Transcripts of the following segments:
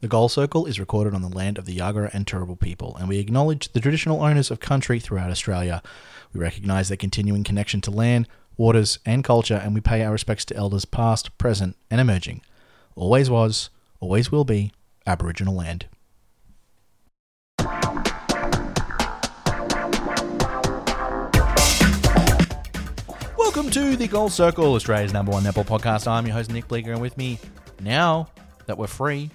The Goal Circle is recorded on the land of the Jagera and Turrbal people, and we acknowledge the traditional owners of country throughout Australia. We recognise their continuing connection to land, waters and culture, and we pay our respects to elders past, present and emerging. Always was, always will be, Aboriginal land. Welcome to The Goal Circle, Australia's number one netball podcast. I'm your host, Nick Bleaker, and with me now that we're free,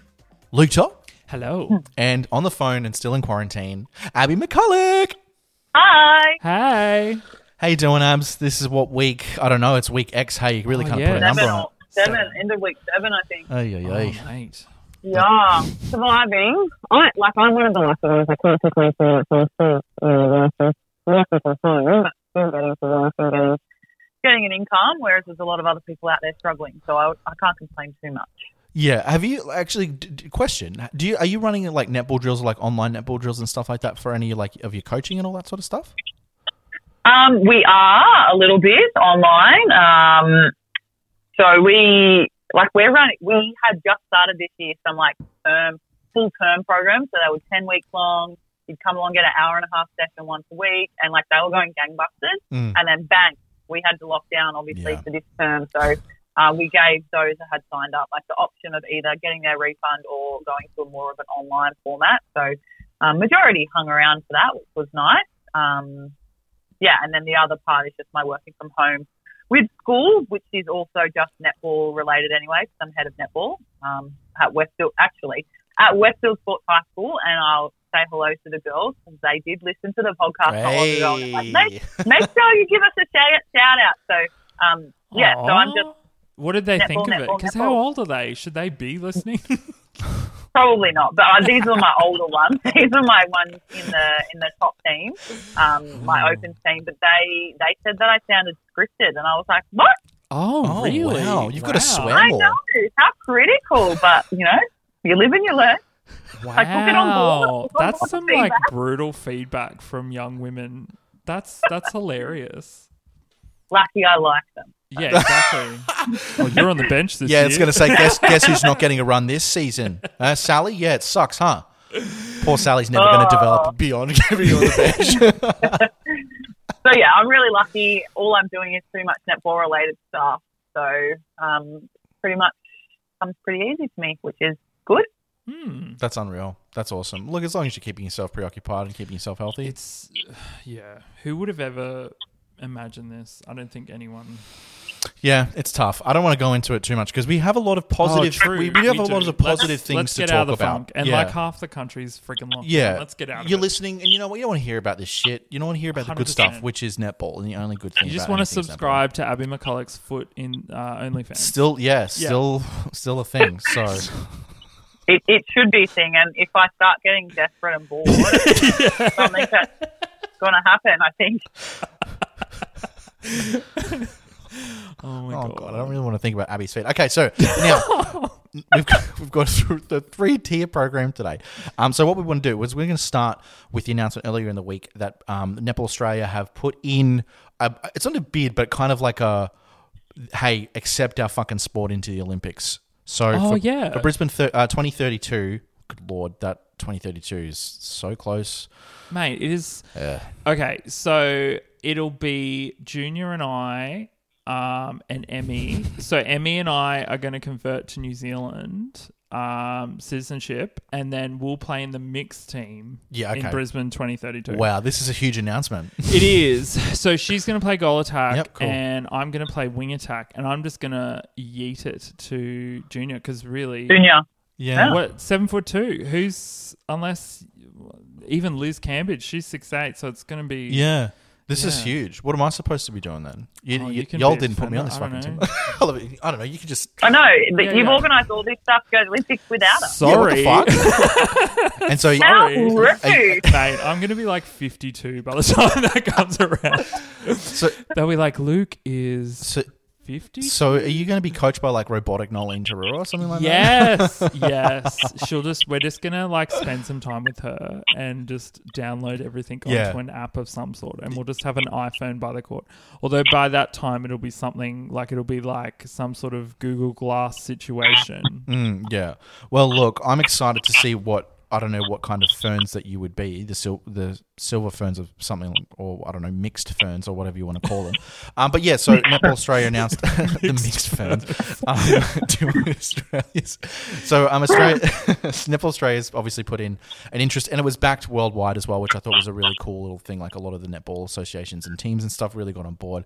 Luke Top. Hello. And on the phone and still in quarantine, Abby McCulloch. Hi. Hey. How you doing, Abs? This is what week, I don't know, it's week X. Hey, you really can't put a number on it. End of week 7, I think. Mate. Yeah, surviving. I'm one of the last ones. I can't complain for getting an income, whereas there's a lot of other people out there struggling, so I can't complain too much. Yeah, have you actually? Question: Are you running like netball drills, like online netball drills and stuff like that for any like of your coaching and all that sort of stuff? We are a little bit online. We had just started this year some like full term programs, so they were 10 weeks long. You'd come along, get an hour and a half session once a week, and like they were going gangbusters. And then bang, we had to lock down obviously for this term, so. We gave those that had signed up like the option of either getting their refund or going to a more of an online format. So majority hung around for that, which was nice. And then the other part is just my working from home with school, which is also just netball related anyway, because I'm head of netball at Westfield Sports High School, and I'll say hello to the girls because they did listen to the podcast not long ago. And I'm like, make sure you give us a shout out. So so I'm just. What did they think of it? Because how old are they? Should they be listening? Probably not. But these are my older ones. These are my ones in the top team, my open team. But they said that I sounded scripted, and I was like, "What? Oh really? Wow. You've got to swear more." I know. How critical, but you know, you live and you learn. Wow, I took it on board. That's some feedback. Like brutal feedback from young women. That's hilarious. Lucky I like them. Yeah, exactly. Well, you're on the bench this year. Yeah, it's going to say, guess who's not getting a run this season? Sally? Yeah, it sucks, huh? Poor Sally's never going to develop beyond being on the bench. So, yeah, I'm really lucky. All I'm doing is pretty much netball-related stuff. So, pretty much comes pretty easy to me, which is good. That's unreal. That's awesome. Look, as long as you're keeping yourself preoccupied and keeping yourself healthy. Who would have ever imagined this? I don't think anyone... Yeah, it's tough. I don't want to go into it too much because we have a lot of positive. Things to talk about, and like half the country's freaking locked. Yeah, let's get out. You're listening, and you know what? You don't want to hear about this shit. You don't want to hear about the good stuff, which is netball, and the only good thing. You just want to subscribe to Abby McCulloch's foot in OnlyFans. Still a thing. So. It should be a thing, and if I start getting desperate and bored, something that's going to happen, I think. Oh my God. I don't really want to think about Abby's feet. Okay, so now we've got the 3-tier program today. So what we want to do is we're going to start with the announcement earlier in the week that Netball Australia have put in it's not a bid, but kind of like a hey, accept our fucking sport into the Olympics. So for Brisbane 2032. Good Lord, that 2032 is so close, mate. It is. Yeah. Okay, so it'll be Junior and I. And Emmy. So Emmy and I are going to convert to New Zealand citizenship, and then we'll play in the mixed team in Brisbane 2032. Wow, this is a huge announcement. It is. So she's going to play goal attack, and I'm going to play wing attack, and I'm just going to yeet it to Junior because really... Junior. Yeah. What, 7'2", who's... Unless... Even Liz Cambridge, she's 6'8", so it's going to be... Yeah. This is huge. What am I supposed to be doing then? Y'all didn't put me on this fucking team. I don't know. You could just... I know. But you've organised all this stuff to go to Olympics without us. Sorry. Yeah, what the fuck? And so... How rude. Mate, I'm going to be like 52 by the time that comes around. So they'll be like, Luke is... So, 50? So are you going to be coached by like robotic Noel Injuru or something like that? Yes, yes. We're just going to like spend some time with her and just download everything onto an app of some sort, and we'll just have an iPhone by the court. Although by that time it'll be something like, it'll be like some sort of Google Glass situation. Yeah. Well, look, I'm excited to see what, I don't know what kind of ferns that you would be, the silver ferns of something, or I don't know, mixed ferns or whatever you want to call them. But yeah, so Netball Australia announced the mixed ferns to Australia's. So Netball Australia's obviously put in an interest, and it was backed worldwide as well, which I thought was a really cool little thing. Like a lot of the netball associations and teams and stuff really got on board.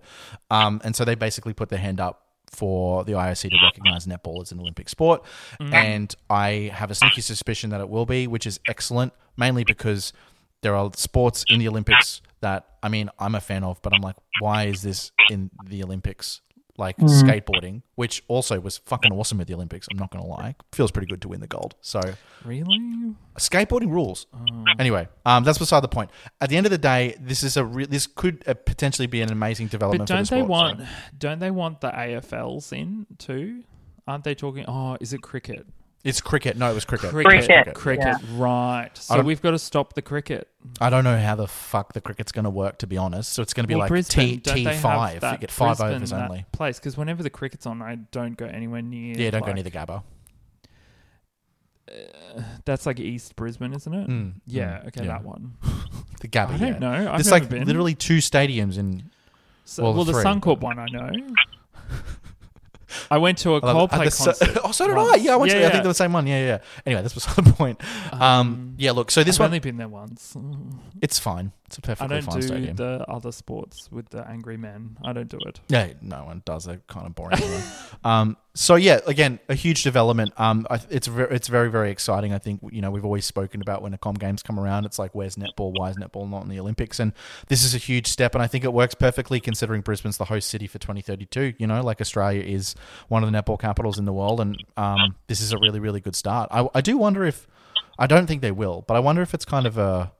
And so they basically put their hand up for the IOC to recognise netball as an Olympic sport, and I have a sneaky suspicion that it will be, which is excellent, mainly because there are sports in the Olympics that, I mean, I'm a fan of, but I'm like, why is this in the Olympics? Like skateboarding, which also was fucking awesome at the Olympics, I'm not going to lie. Feels pretty good to win the gold. So really? Skateboarding rules. Anyway, that's beside the point. At the end of the day, this is this could potentially be an amazing development for the sport. But don't they want the AFLs in too? Aren't they talking, is it cricket? It's cricket. No, it was cricket. Cricket. Right. So we've got to stop the cricket. I don't know how the fuck the cricket's going to work, to be honest. So it's going to be Brisbane, T5. You get 5 Brisbane overs only. Place, because whenever the cricket's on, I don't go anywhere near. Yeah, don't go near the Gabba. That's like East Brisbane, isn't it? Yeah. Okay, that one. The Gabba. I don't know. There's like been. Literally 2 stadiums in. Well, the Suncorp one I know. I went to a Coldplay concert. So did once. I. Yeah, I went to. I think they were the same one. Yeah. Anyway, that's beside the point. Yeah, look. So I've only been there once. It's fine. It's a perfectly fine stadium. I don't do the other sports with the angry men. I don't do it. Yeah, no one does. They're kind of boring. So yeah, again, a huge development. It's very, very exciting. I think, you know, we've always spoken about when the Com Games come around, it's like, where's netball? Why is netball not in the Olympics? And this is a huge step, and I think it works perfectly considering Brisbane's the host city for 2032. You know, like Australia is one of the netball capitals in the world, and this is a really, really good start. I do wonder if, I don't think they will, but I wonder if it's kind of a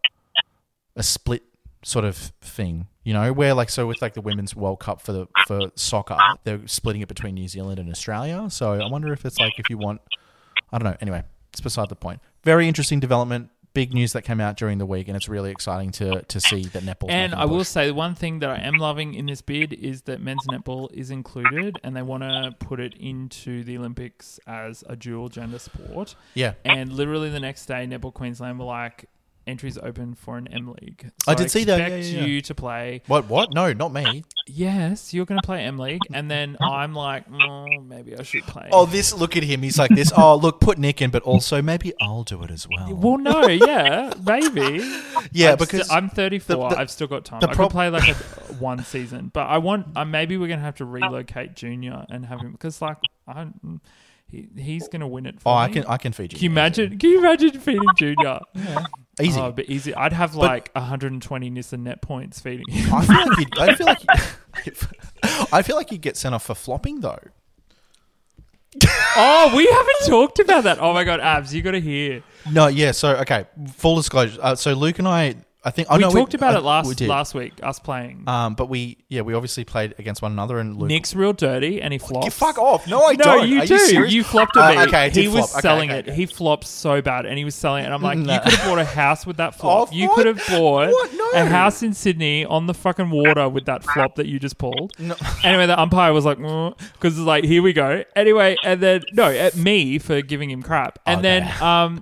split sort of thing, you know, where like, so with like the Women's World Cup for soccer, they're splitting it between New Zealand and Australia. So I wonder if it's like, if you want, I don't know. Anyway, it's beside the point. Very interesting development, big news that came out during the week, and it's really exciting to see that netball. And I will say the one thing that I am loving in this bid is that men's netball is included, and they want to put it into the Olympics as a dual gender sport. Yeah. And literally the next day, Netball Queensland were like, entries open for an M League. So I did see that. Expect you to play. What? No, not me. Yes, you're going to play M League, and then I'm like, maybe I should play. Oh, this! Look at him. He's like this. Oh, look, put Nick in, but also maybe I'll do it as well. Well, no, yeah, maybe. Yeah, because I'm 34. I've still got time. I could play like one season, but I want. Maybe we're going to have to relocate Junior and have him, because like he's going to win it for me. I can feed you. Can you imagine feeding Junior? Yeah. Easy. Oh, but easy. I'd have like 120 Nissan net points feeding him. I feel like you'd get sent off for flopping though. Oh, we haven't talked about that. Oh my God, Abs, you got to hear. No, yeah. So, okay, full disclosure. So Luke and I think we talked about it last week, us playing. But we obviously played against one another, and Luke, Nick's real dirty, and he flops. You fuck off! No, I don't. No, you do. You flopped a bit. Okay, he was selling it. He flopped so bad, and he was selling it. And I'm like, you could have bought a house with that flop. You could have bought a house in Sydney on the fucking water with that flop that you just pulled. No. Anyway, the umpire was like, because it's like, here we go. Anyway, and then at me for giving him crap, and then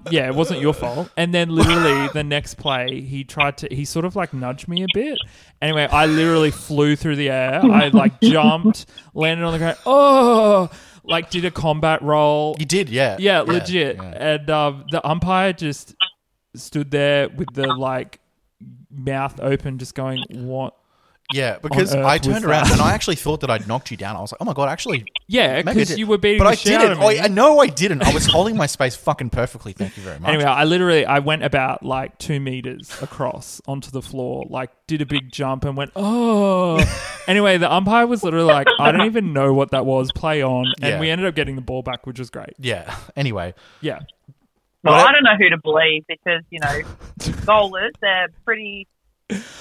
it wasn't your fault. And then literally the next play, he tried. He sort of like nudged me a bit. Anyway, I literally flew through the air. I like jumped, landed on the ground. Oh, like did a combat roll. You did, yeah. Yeah, legit. Yeah. And the umpire just stood there with the like mouth open, just going, what? Yeah, because I turned around and I actually thought that I'd knocked you down. I was like, oh my God, actually. Yeah, because you were beating the shit out of me. But I didn't. No, I didn't. I was holding my space fucking perfectly. Thank you very much. Anyway, I went about like 2 meters across onto the floor, like did a big jump and went, oh. Anyway, the umpire was literally like, I don't even know what that was. Play on. And we ended up getting the ball back, which was great. Yeah. Anyway. Yeah. Well, I don't know who to believe because, goalers, they're pretty...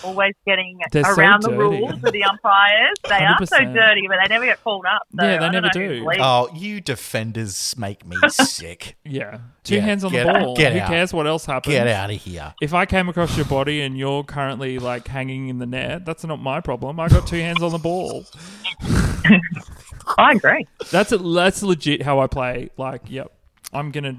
always getting around the rules for the umpires. They 100%. Are so dirty, but they never get called up. So yeah, they never do. Oh, you defenders make me sick. Yeah. Two hands on the ball. Who cares what else happens? Get out of here. If I came across your body and you're currently like hanging in the net, that's not my problem. I got two hands on the ball. I agree. That's legit how I play. Like, yep, I'm going to...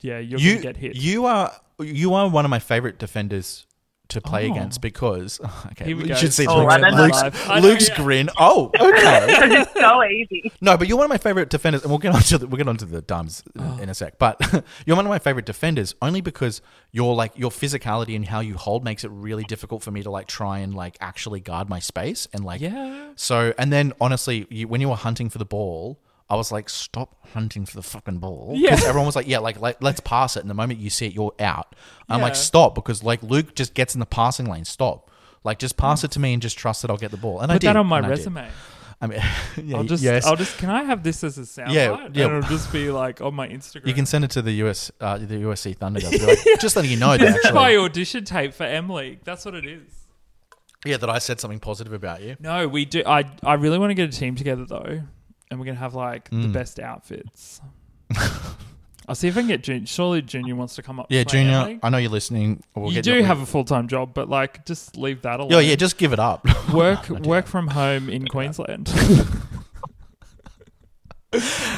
Yeah, you're going to get hit. You are one of my favourite defenders to play against because... Okay, you should see Luke's grin. Oh, okay. It's so easy. No, but you're one of my favourite defenders, and we'll get onto the dimes in a sec, but you're one of my favourite defenders only because you're like your physicality and how you hold makes it really difficult for me to like try and like actually guard my space and like... Yeah. So, and then honestly, when you were hunting for the ball... I was like, stop hunting for the fucking ball. Because everyone was like, let's pass it. And the moment you see it, you're out. I'm like, stop. Because like Luke just gets in the passing lane. Stop. Like just pass it to me and just trust that I'll get the ball. And put I did. Put that on my resume. I mean, yeah, I'll just. Can I have this as a soundbite? Yeah. And it'll just be like on my Instagram. You can send it to the the USC Thunder. Like, just letting you know that. This is my audition tape for M League. That's what it is. Yeah, that I said something positive about you. No, we do. I really want to get a team together though. And we're going to have, like, the best outfits. I'll see if I can get Junior. Surely Junior wants to come up. Yeah, Junior, I know you're listening. You do have a full-time job, but, like, just leave that alone. Yeah, just give it up. Work from home in Queensland.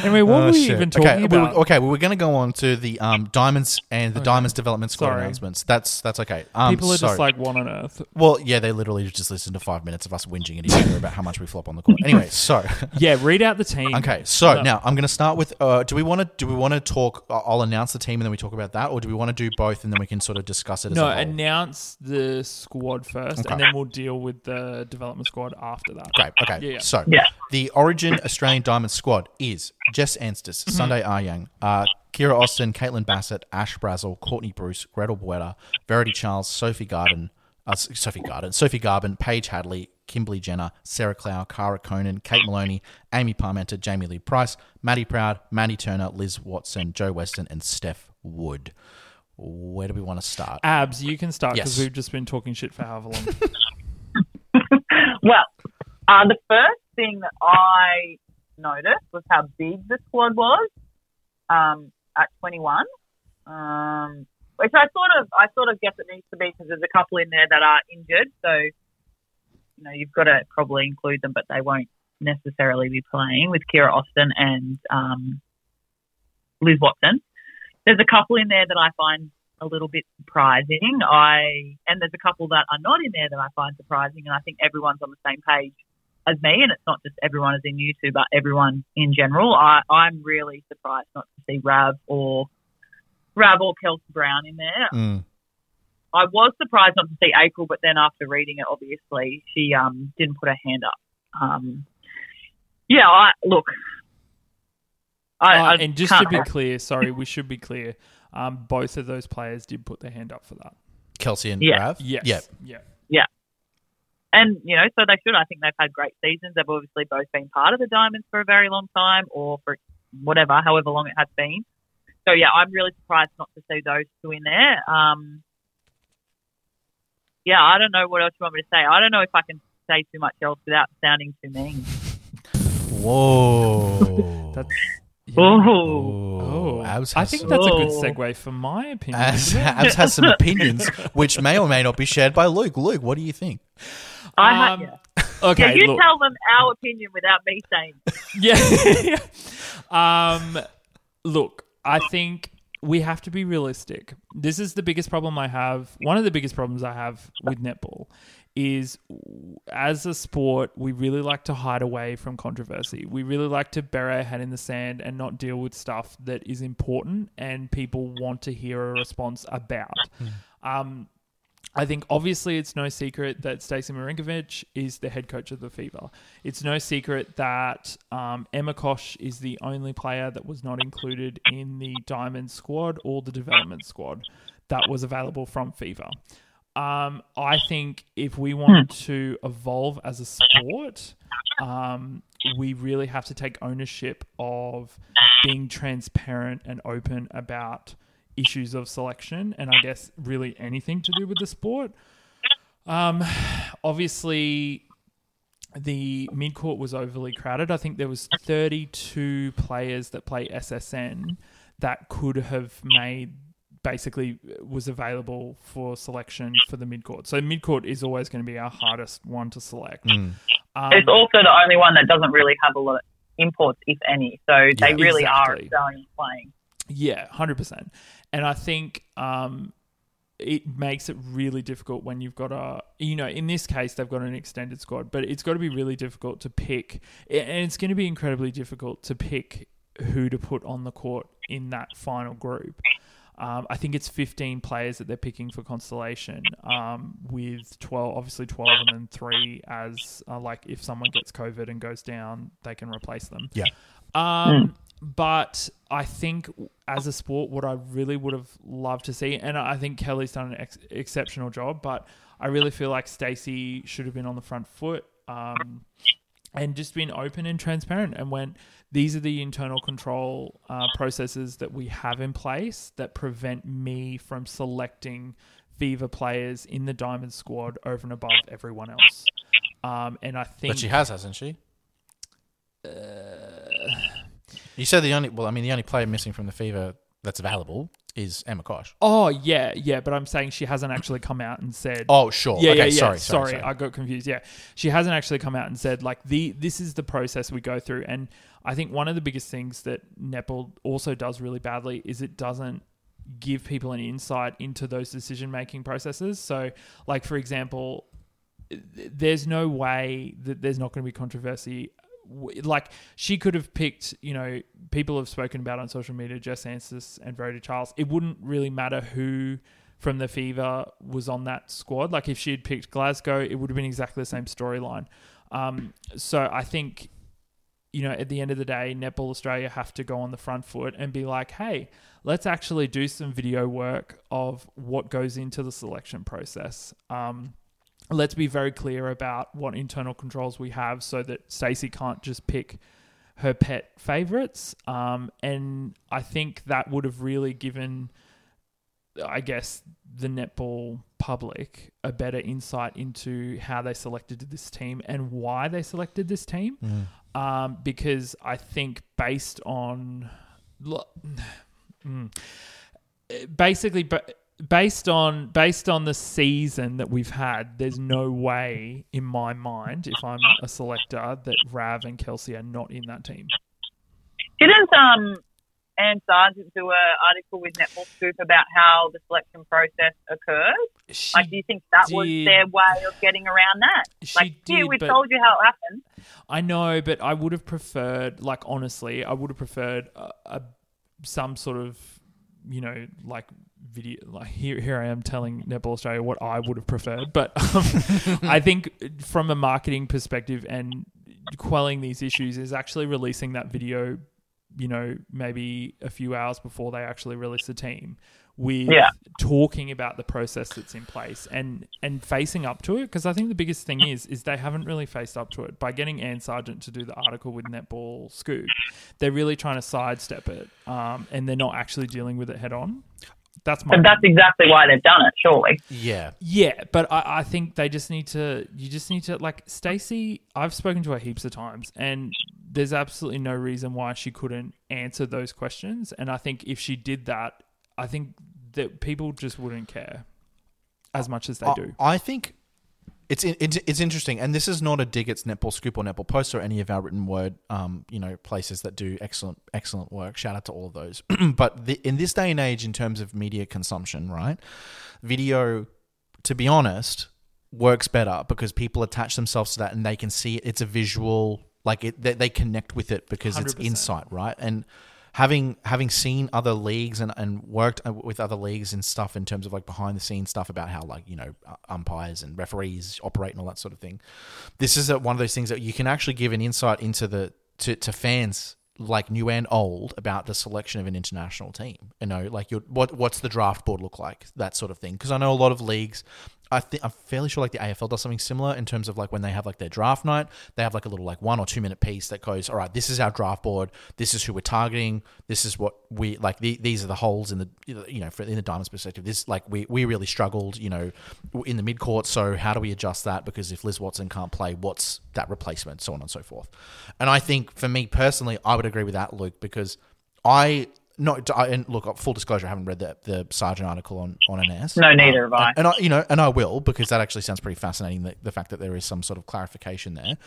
Anyway, what were we even talking about? We're going to go on to the Diamonds and the Diamonds Development Squad announcements. That's okay. People are just like, what on earth? Well, yeah, they literally just listen to 5 minutes of us whinging at each other about how much we flop on the court. Anyway, so yeah, read out the team. Okay, so now I'm going to start with. Do we want to talk? I'll announce the team and then we talk about that, or do we want to do both and then we can sort of discuss it? No, announce the squad first, and then we'll deal with the development squad after that. Great. Okay. Yeah. So the Origin Australian Diamonds squad is Jess Anstiss, Sunday Aryang, Kira Austin, Caitlin Bassett, Ash Brazel, Courtney Bruce, Gretel Buetta, Verity Charles, Sophie Garden, Paige Hadley, Kimberly Jenner, Sarah Clow, Kara Conan, Kate Maloney, Amy Parmenter, Jamie Lee Price, Maddie Proud, Maddie Turner, Liz Watson, Joe Weston, and Steph Wood. Where do we want to start? Abs, you can start because we've just been talking shit for however long. Well, the first thing that I noticed was how big the squad was at 21, which I sort of guess it needs to be because there's a couple in there that are injured, so you know you've got to probably include them, but they won't necessarily be playing with Kira Austin and Liz Watson. There's a couple in there that I find a little bit surprising. And there's a couple that are not in there that I find surprising, and I think everyone's on the same page as me, and it's not just everyone as in you two, but everyone in general. I'm really surprised not to see Rav or Kelsey Brown in there. Mm. I was surprised not to see April, but then after reading it, obviously, she didn't put her hand up. And just to be clear, sorry, we should be clear, both of those players did put their hand up for that. Kelsey and Rav? Yes. Yeah. And, you know, so they should. I think they've had great seasons. They've obviously both been part of the Diamonds for a very long time or for whatever, however long it has been. So, yeah, I'm really surprised not to see those two in there. I don't know what else you want me to say. I don't know if I can say too much else without sounding too mean. Whoa. That's... Yeah. Oh, Abs has that's a good segue for my opinion. Abs has some opinions, which may or may not be shared by Luke. Luke, what do you think? Okay, you tell them our opinion without me saying. Yeah. Look, I think we have to be realistic. This is the biggest problem I have. One of the biggest problems I have with netball is as a sport, we really like to hide away from controversy. We really like to bury our head in the sand and not deal with stuff that is important and people want to hear a response about. I think obviously it's no secret that Stacey Marinkovich is the head coach of the Fever. It's no secret that Emma Kosh is the only player that was not included in the Diamond squad or the development squad that was available from Fever. I think if we want to evolve as a sport, we really have to take ownership of being transparent and open about issues of selection and I guess really anything to do with the sport. Obviously, the mid-court was overly crowded. I think there was 32 players that play SSN that could have made, basically was available for selection for the mid-court. So mid-court is always going to be our hardest one to select. Mm. It's also the only one that doesn't really have a lot of imports, if any. So they really are Australians playing. Yeah, 100%. And I think it makes it really difficult when you've got a, you know, in this case, they've got an extended squad, but it's got to be really difficult to pick. And it's going to be incredibly difficult to pick who to put on the court in that final group. I think it's 15 players that they're picking for Constellation, with 12, obviously 12 and then 3 as like if someone gets COVID and goes down, they can replace them. Yeah. But I think as a sport, what I really would have loved to see, and I think Kelly's done an exceptional job, but I really feel like Stacey should have been on the front foot. And just been open and transparent and went, these are the internal control processes that we have in place that prevent me from selecting Fever players in the Diamond squad over and above everyone else. And I think... But she has, hasn't she? You said the only... Well, I mean, the only player missing from the Fever that's available is Emma Kosh. Oh, yeah, yeah. But I'm saying she hasn't actually come out and said... Oh, sure. Yeah, okay, yeah, yeah. Sorry, I got confused. Yeah. She hasn't actually come out and said, like, this is the process we go through. And I think one of the biggest things that netball also does really badly is it doesn't give people an insight into those decision-making processes. So, like, for example, there's no way that there's not going to be controversy. Like, she could have picked, you know, people have spoken about on social media, Jess Anstiss and Verity Charles. It wouldn't really matter who from the Fever was on that squad. Like, if she had picked Glasgow, it would have been exactly the same storyline. So I think, you know, at the end of the day, Netball Australia have to go on the front foot and be like, hey, let's actually do some video work of what goes into the selection process. Let's be very clear about what internal controls we have so that Stacey can't just pick her pet favourites. And I think that would have really given, I guess, the netball public a better insight into how they selected this team and why they selected this team. Mm. Because I think based on... Basically... Based on the season that we've had, there's no way in my mind, if I'm a selector, that Rav and Kelsey are not in that team. Didn't Anne Sargent do an article with Netball Scoop about how the selection process occurs? Do you think that was their way of getting around that? We told you how it happened. I know, but I would have preferred, like, honestly, I would have preferred some sort of, you know, like, video, like here I am telling Netball Australia what I would have preferred, but I think from a marketing perspective and quelling these issues is actually releasing that video, you know, maybe a few hours before they actually release the team, with talking about the process that's in place and facing up to it, because I think the biggest thing is they haven't really faced up to it. By getting Anne Sargent to do the article with Netball Scoop, they're really trying to sidestep it, and they're not actually dealing with it head on. That's exactly why they've done it, surely. Yeah. Yeah, but I think they just need to... You just need to... Like, Stacey, I've spoken to her heaps of times, and there's absolutely no reason why she couldn't answer those questions. And I think if she did that, I think that people just wouldn't care as much as they do. I think it's interesting, and this is not a dig at Netball Scoop or Netball Post or any of our written word, you know, places that do excellent work. Shout out to all of those. But in this day and age, in terms of media consumption, right, video, to be honest, works better because people attach themselves to that and they can see it. It's a visual, like they connect with it because 100%. It's insight, right? And having seen other leagues and worked with other leagues and stuff in terms of like behind the scenes stuff about how, like, you know, umpires and referees operate and all that sort of thing, this is one of those things that you can actually give an insight into to fans, like new and old, about the selection of an international team. You know, like what's the draft board look like, that sort of thing. Because I know a lot of leagues I'm fairly sure like the AFL does something similar in terms of like when they have like their draft night, they have like a little like 1 or 2 minute piece that goes, all right, this is our draft board. This is who we're targeting. This is what we like. These are the holes in the, you know, in the Diamonds perspective, this like we really struggled, you know, in the midcourt. So how do we adjust that? Because if Liz Watson can't play, what's that replacement? So on and so forth. And I think for me personally, I would agree with that, Luke, because and look, full disclosure, I haven't read the Sargent article on NS. No, neither have I. And I will, because that actually sounds pretty fascinating, the fact that there is some sort of clarification there.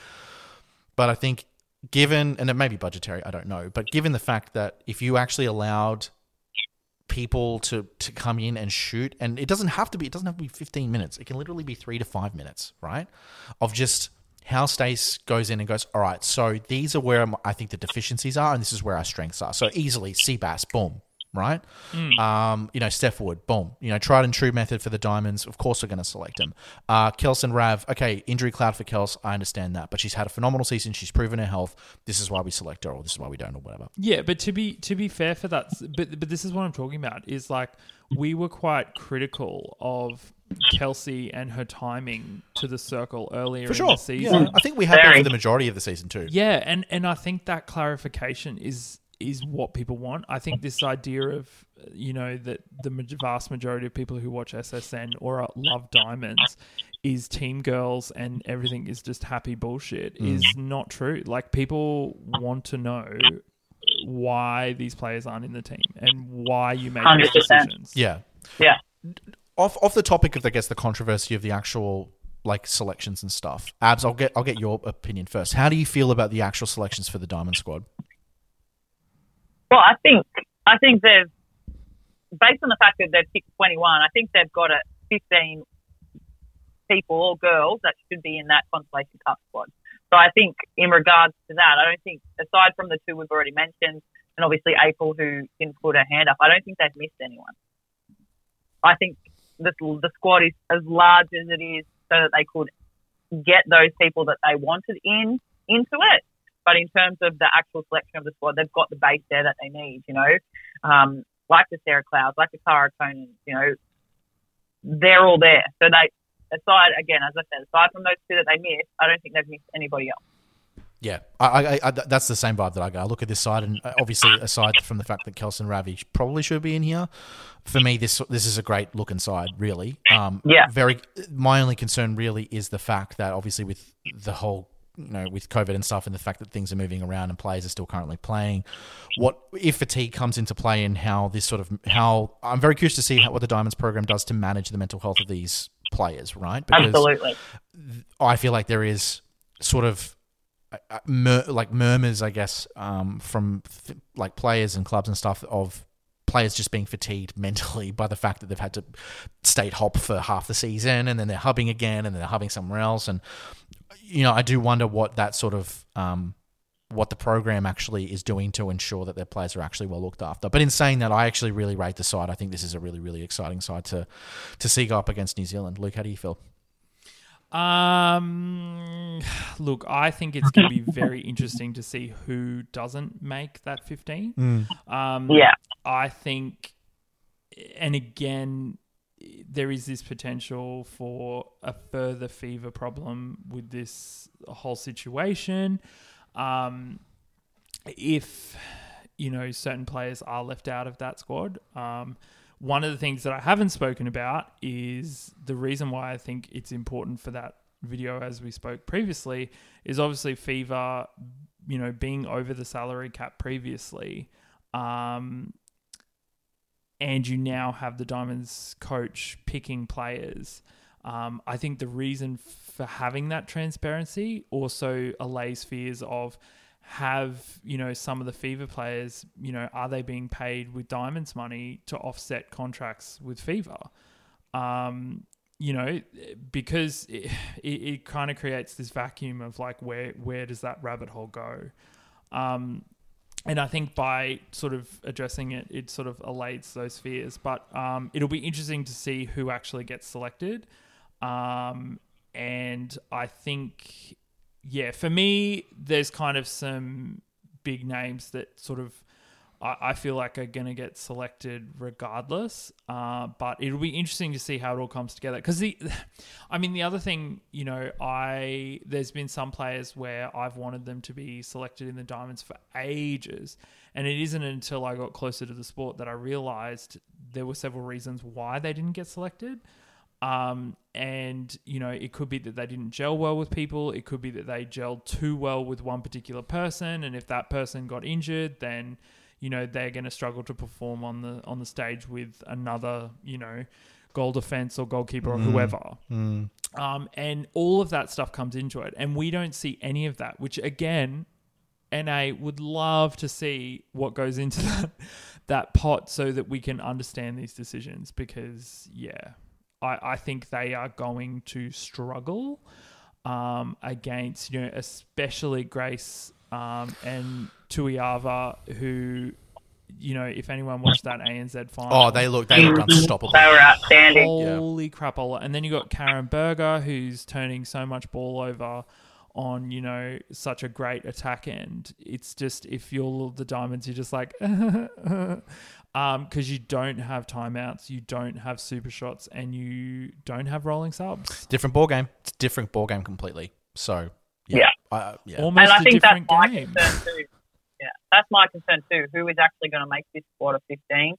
But I think given, and it may be budgetary, I don't know, but given the fact that if you actually allowed people to come in and shoot, and it doesn't have to be 15 minutes. It can literally be 3 to 5 minutes, right, of just how Stace goes in and goes, all right, so these are where I think the deficiencies are, and this is where our strengths are. So easily, Seabass, boom, right? Mm. You know, Steph Wood, boom. You know, tried and true method for the Diamonds. Of course we're going to select him. Kels and Rav, okay, injury cloud for Kels. I understand that, but she's had a phenomenal season. She's proven her health. This is why we select her, or this is why we don't, or whatever. Yeah, but to be fair for that, but this is what I'm talking about, is like we were quite critical of Kelsey and her timing to the circle earlier in the season. Yeah. I think we had that for the majority of the season too. Yeah, and I think that clarification is what people want. I think this idea of, you know, that the vast majority of people who watch SSN or love Diamonds is team girls and everything is just happy bullshit is not true. Like, people want to know why these players aren't in the team and why you make those decisions. Yeah. Yeah. Off the topic of, I guess, the controversy of the actual like selections and stuff. Abs, I'll get your opinion first. How do you feel about the actual selections for the Diamond squad? Well, I think they've, based on the fact that they've picked 21, I think they've got 15 people, all girls, that should be in that Constellation Cup squad. So I think in regards to that, I don't think, aside from the two we've already mentioned, and obviously April who didn't put her hand up, I don't think they've missed anyone. I think the squad is as large as it is so that they could get those people that they wanted into it. But in terms of the actual selection of the squad, they've got the base there that they need, you know, like the Sarah Clouds, like the Kara Conan, you know, they're all there. So they, aside, again, as I said, aside from those two that they missed, I don't think they've missed anybody else. Yeah, I that's the same vibe that I got. I look at this side, and obviously, aside from the fact that Kelson Ravi probably should be in here, for me, this is a great looking side, really. Yeah. My only concern really is the fact that obviously with the whole, you know, with COVID and stuff, and the fact that things are moving around and players are still currently playing, what if fatigue comes into play, and how I'm very curious to see what the Diamonds program does to manage the mental health of these players, right? Because absolutely, I feel like there is sort of murmurs, I guess, from like players and clubs and stuff of players just being fatigued mentally by the fact that they've had to state hop for half the season, and then they're hubbing again, and then they're hubbing somewhere else. And, you know, I do wonder what that sort of what the program actually is doing to ensure that their players are actually well looked after. But in saying that, I actually really rate the side. I think this is a really, really exciting side to see go up against New Zealand. Luke, how do you feel? Look, I think it's going to be very interesting to see who doesn't make that 15. Yeah. I think, and again, there is this potential for a further fever problem with this whole situation. If, you know, certain players are left out of that squad, one of the things that I haven't spoken about is the reason why I think it's important for that video, as we spoke previously, is obviously Fever, you know, being over the salary cap previously, and you now have the Diamonds coach picking players. I think the reason for having that transparency also allays fears of, have, you know, some of the Fever players, you know, are they being paid with Diamonds money to offset contracts with Fever? You know, because it kind of creates this vacuum of like, where does that rabbit hole go? And I think by sort of addressing it, it sort of allays those fears. But it'll be interesting to see who actually gets selected. And I think, yeah, for me, there's kind of some big names that sort of I feel like are going to get selected regardless. But it'll be interesting to see how it all comes together. Because the other thing, you know, there's been some players where I've wanted them to be selected in the Diamonds for ages. And it isn't until I got closer to the sport that I realized there were several reasons why they didn't get selected. And, you know, it could be that they didn't gel well with people. It could be that they gelled too well with one particular person. And if that person got injured, then, you know, they're going to struggle to perform on the stage with another, you know, goal defense or goalkeeper or whoever. Mm. And all of that stuff comes into it. And we don't see any of that, which again, NA would love to see what goes into that pot so that we can understand these decisions because, yeah. I think they are going to struggle against, you know, especially Grace and Tuiava, who, you know, if anyone watched that ANZ final. Oh, they looked unstoppable. They were outstanding. Holy crapola. And then you got Karen Berger, who's turning so much ball over on, you know, such a great attack end. It's just, if you're the Diamonds, you're just like, because you don't have timeouts, you don't have super shots, and you don't have rolling subs. Different ball game. It's a different ball game completely. So, yeah. Almost and I think different that's game. My concern too. Yeah, that's my concern too. Who is actually going to make this squad of 15?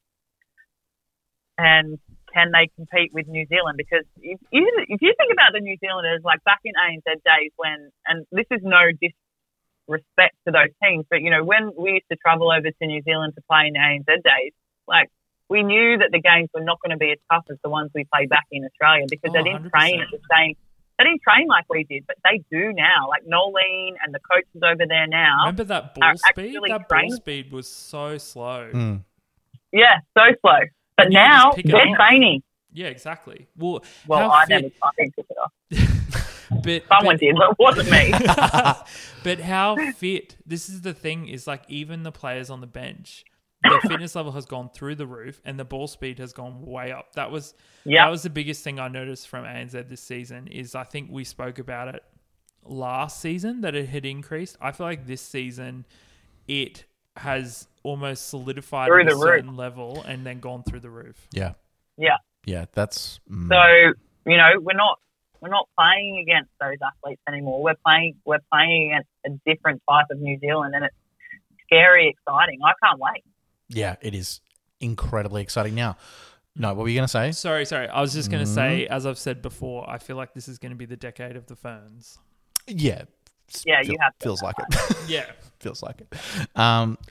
And can they compete with New Zealand? Because if you think about the New Zealanders, like back in ANZ days when, and this is no disrespect to those teams, but, you know, when we used to travel over to New Zealand to play in ANZ days, like, we knew that the games were not going to be as tough as the ones we played back in Australia because they didn't 100%. Train at the same. They didn't train like we did, but they do now. Like Nolene and the coaches over there now. Remember that ball speed? That ball speed was so slow. Mm. Yeah, so slow. But now they're training. Yeah, exactly. Well, I didn't pick it up. Someone did, but it wasn't me. But how fit? This is the thing: is like even the players on the bench. Their fitness level has gone through the roof and the ball speed has gone way up. That was the biggest thing I noticed from ANZ this season is I think we spoke about it last season that it had increased. I feel like this season it has almost solidified at a certain level and then gone through the roof. Yeah. Yeah. Yeah, that's... So, you know, we're not playing against those athletes anymore. We're playing against a different type of New Zealand and it's scary exciting. I can't wait. Yeah, it is incredibly exciting. Now, no, what were you going to say? Sorry. I was just going to say, as I've said before, I feel like this is going to be the decade of the Ferns. Yeah. Yeah, you have to. Feels like it. Yeah. Feels like it.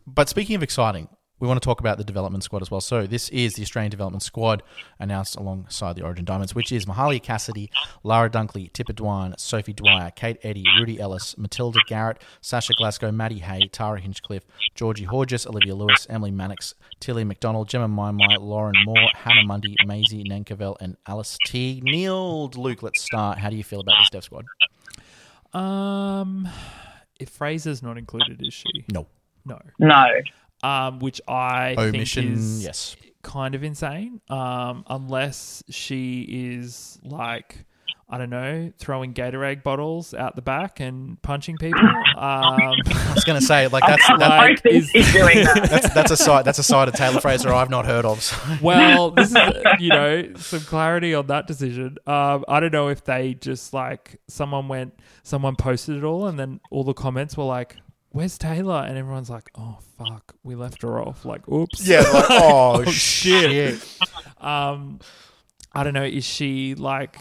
But speaking of exciting, we want to talk about the development squad as well. So this is the Australian development squad announced alongside the Origin Diamonds, which is Mahalia Cassidy, Lara Dunkley, Tipper Dwan, Sophie Dwyer, Kate Eddy, Rudy Ellis, Matilda Garrett, Sasha Glasgow, Maddie Hay, Tara Hinchcliffe, Georgie Horges, Olivia Lewis, Emily Mannix, Tilly McDonald, Gemma Maimai, Lauren Moore, Hannah Mundy, Maisie Nankervell, and Alice T. Neild. Luke, let's start. How do you feel about this dev squad? If Fraser's not included, is she? No. Which I think is kind of insane. Unless she is like, I don't know, throwing Gatorade bottles out the back and punching people. I was going to say, like, that's like, is doing that. that's a side of Taylor Fraser I've not heard of. So. Well, this is, you know, some clarity on that decision. I don't know if they just like someone posted it all, and then all the comments were like, "Where's Taylor?" And everyone's like, "Oh fuck, we left her off." Like, oops. Yeah. Like, oh shit. I don't know. Is she like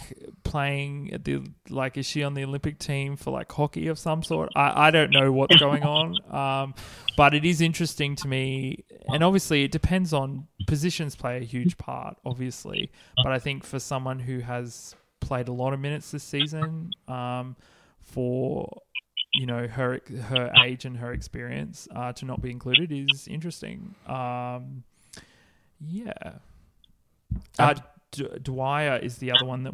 playing at the like? Is she on the Olympic team for like hockey of some sort? I don't know what's going on. But it is interesting to me, and obviously it depends on positions. Play a huge part, obviously. But I think for someone who has played a lot of minutes this season, for you know, her age and her experience to not be included is interesting. Yeah. Dwyer is the other one that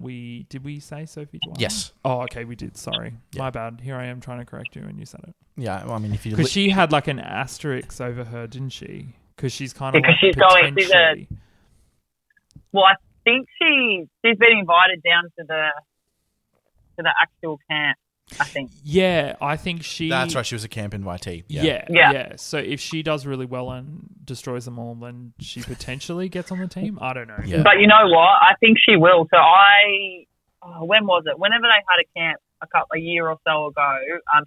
did we say Sophie Dwyer? Yes. Oh, okay, we did. Sorry. Yeah. My bad. Here I am trying to correct you and you said it. Yeah, well, I mean, if you... Because she had like an asterisk over her, didn't she? Because she's kind of like potentially... Well, I think she's been invited down to the actual camp. I think. Yeah, I think she... That's right, she was a camp invitee. Yeah. So if she does really well and destroys them all, then she potentially gets on the team. I don't know. Yeah. But you know what? I think she will. So when was it? Whenever they had a camp a year or so ago,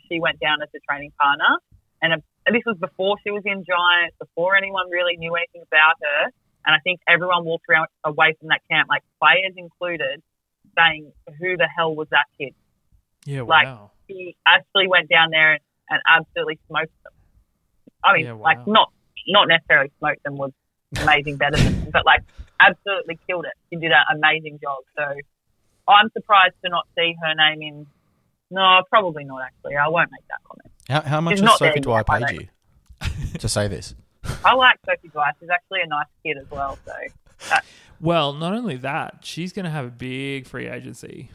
she went down as a training partner. And this was before she was in Giants, before anyone really knew anything about her. And I think everyone walked around away from that camp, like players included, saying, who the hell was that kid? Yeah, wow. Like, he actually went down there and absolutely smoked them. I mean, like, not necessarily smoked them was amazing better than them, but, like, absolutely killed it. She did an amazing job. So I'm surprised to not see her name in – no, probably not, actually. I won't make that comment. How much has Sophie Dwyer paid you to say this? I like Sophie Dwyer. She's actually a nice kid as well. So. Well, not only that, she's going to have a big free agency.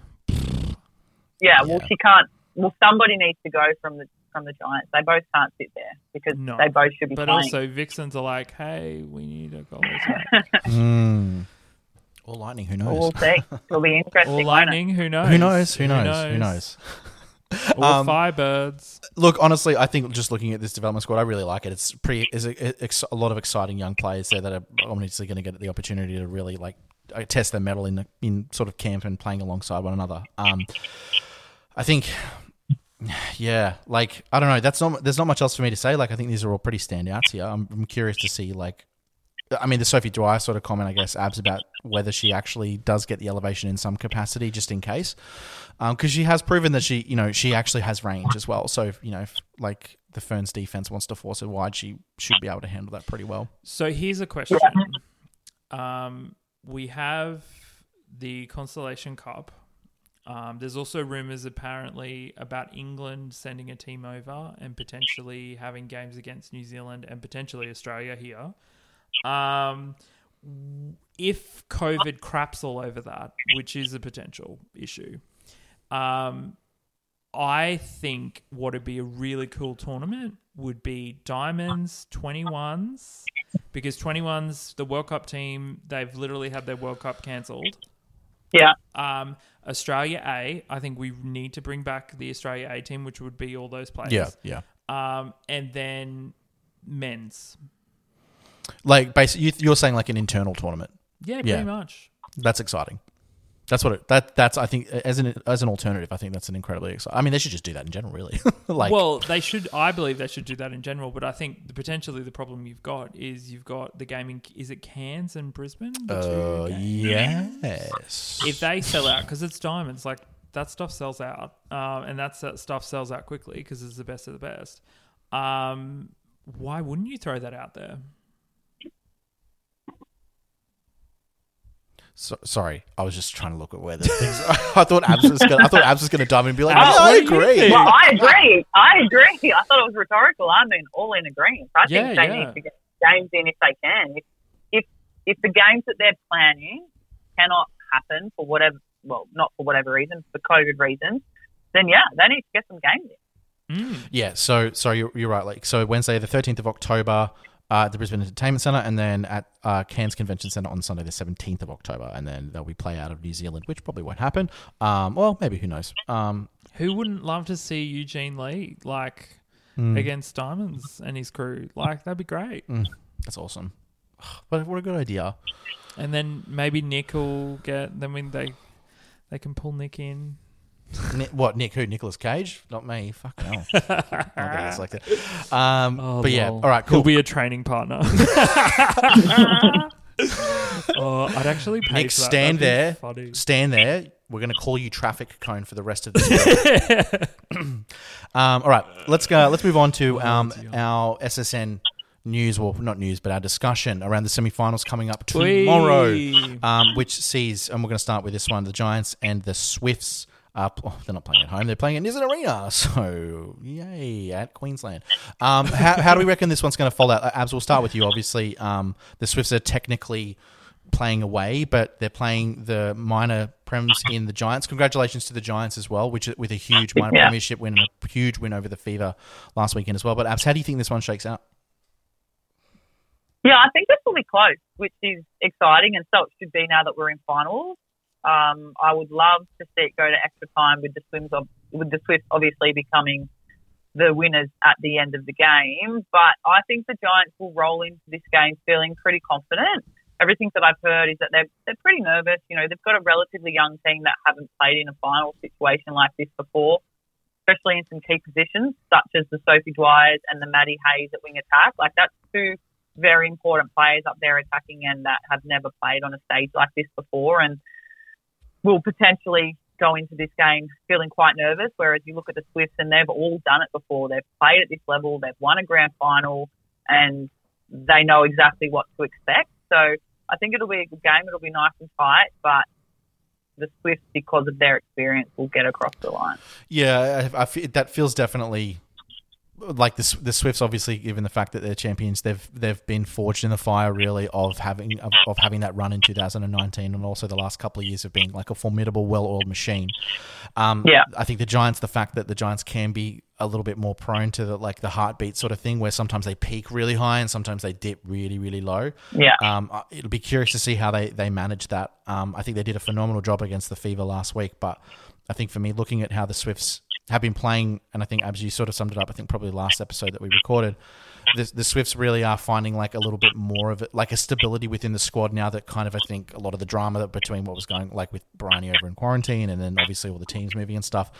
Yeah, well, she can't. Well, somebody needs to go from the Giants. They both can't sit there because they both should be. But playing. Also, Vixens are like, hey, we need a goal. Or Lightning, who knows? We'll see. It'll be interesting. Or Lightning, who knows? Who knows? Or Firebirds. Look, honestly, I think just looking at this development squad, I really like it. It's pretty. It's a lot of exciting young players there that are obviously going to get the opportunity to really like test their mettle in sort of camp and playing alongside one another. I think, I don't know. There's not much else for me to say. Like, I think these are all pretty standouts here. I'm curious to see, like, I mean, the Sophie Dwyer sort of comment, I guess, Abs, about whether she actually does get the elevation in some capacity, just in case, because she has proven that she, she actually has range as well. So, if, like, the Ferns defense wants to force it wide, she should be able to handle that pretty well. So here's a question: we have the Constellation Cup. There's also rumours apparently about England sending a team over and potentially having games against New Zealand and potentially Australia here. If COVID craps all over that, which is a potential issue, I think what would be a really cool tournament would be Diamonds, 21s, because 21s, the World Cup team, they've literally had their World Cup cancelled. Yeah. Australia A, I think we need to bring back the Australia A team, which would be all those players. Yeah. And then men's. Like, basically, you're saying like an internal tournament. Yeah, pretty much. That's exciting. That's what that's I think as an alternative, I think that's an incredibly exciting. I mean, they should just do that in general, really. I believe they should do that in general, but I think potentially the problem you've got is you've got the gaming. Is it Cairns and Brisbane? Oh, yes. If they sell out, because it's Diamonds, like that stuff sells out, and that stuff sells out quickly because it's the best of the best. Why wouldn't you throw that out there? So, sorry, I was just trying to look at where the things are. I thought Abs was going to dive in and be like, I agree. Well, I agree. I thought it was rhetorical. I mean, all in agreement. I think they need to get games in if they can. If the games that they're planning cannot happen for whatever, well, not for whatever reason, for COVID reasons, then they need to get some games in. Mm. Yeah. So you're right. Like, so Wednesday, the 13th of October. At the Brisbane Entertainment Centre, and then at Cairns Convention Centre on Sunday the 17th of October, and then they'll be play out of New Zealand, which probably won't happen. Well, maybe, who knows? Who wouldn't love to see Eugene Lee against Diamonds and his crew? Like, that'd be great. Mm, that's awesome. But what a good idea! And then maybe Nick will get. Then when they can pull Nick in. Nick? Who? Nicolas Cage? Not me. Fuck no. It's like that. But yeah, all right, cool. He'll be a training partner. I'd actually pay Nick, for that. Stand there. We're going to call you Traffic Cone for the rest of the show. All right, let's go. Let's move on to our SSN news, well, not news, but our discussion around the semi-finals coming up tomorrow, which sees, and we're going to start with this one, the Giants and the Swifts. They're not playing at home. They're playing at Nissen Arena. So, yay, at Queensland. How do we reckon this one's going to fall out? Abs, we'll start with you, obviously. The Swifts are technically playing away, but they're playing the minor prems in the Giants. Congratulations to the Giants as well, which with a huge minor premiership win and a huge win over the Fever last weekend as well. But, Abs, how do you think this one shakes out? Yeah, I think this will be close, which is exciting, and so it should be now that we're in finals. I would love to see it go to extra time with the Swifts, with the Swifts obviously becoming the winners at the end of the game. But I think the Giants will roll into this game feeling pretty confident. Everything that I've heard is that they're pretty nervous. You know, they've got a relatively young team that haven't played in a final situation like this before, especially in some key positions such as the Sophie Dwyers and the Maddie Hayes at wing attack. Like, that's two very important players up there attacking and that have never played on a stage like this before and will potentially go into this game feeling quite nervous, whereas you look at the Swifts and they've all done it before. They've played at this level, they've won a grand final, and they know exactly what to expect. So I think it'll be a good game. It'll be nice and tight, but the Swifts, because of their experience, will get across the line. Yeah, that feels definitely like the Swifts. Obviously, given the fact that they're champions, they've been forged in the fire, really, of having that run in 2019, and also the last couple of years of being like a formidable, well-oiled machine. Yeah, I think the Giants. The fact that the Giants can be a little bit more prone to the heartbeat sort of thing, where sometimes they peak really high and sometimes they dip really, really low. Yeah. It'll be curious to see how they manage that. I think they did a phenomenal job against the Fever last week, but I think for me, looking at how the Swifts have been playing, and I think, Abs, you sort of summed it up, I think probably last episode that we recorded, the Swifts really are finding like a little bit more of it, like a stability within the squad now that kind of, I think a lot of the drama between what was going like with Bryony over in quarantine and then obviously all the teams moving and stuff.